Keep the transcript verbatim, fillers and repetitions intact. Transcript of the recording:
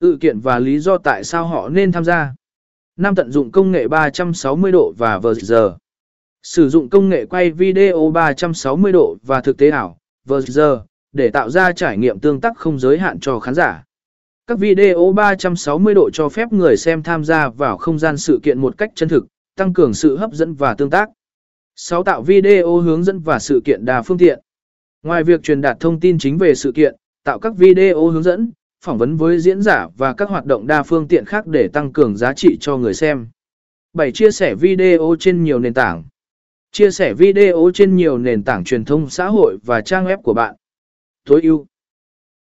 Tự kiện và lý do tại sao họ nên tham gia. Năm tận dụng công nghệ ba trăm sáu mươi độ và vê rờ. Sử dụng công nghệ quay video ba trăm sáu mươi độ và thực tế ảo, vê rờ, để tạo ra trải nghiệm tương tác không giới hạn cho khán giả. Các video ba trăm sáu mươi độ cho phép người xem tham gia vào không gian sự kiện một cách chân thực, tăng cường sự hấp dẫn và tương tác. sáu Tạo video hướng dẫn và sự kiện đa phương tiện. Ngoài việc truyền đạt thông tin chính về sự kiện, tạo các video hướng dẫn, phỏng vấn với diễn giả và các hoạt động đa phương tiện khác để tăng cường giá trị cho người xem. bảy Chia sẻ video trên nhiều nền tảng. Chia sẻ video trên nhiều nền tảng truyền thông xã hội và trang web của bạn. Tối ưu.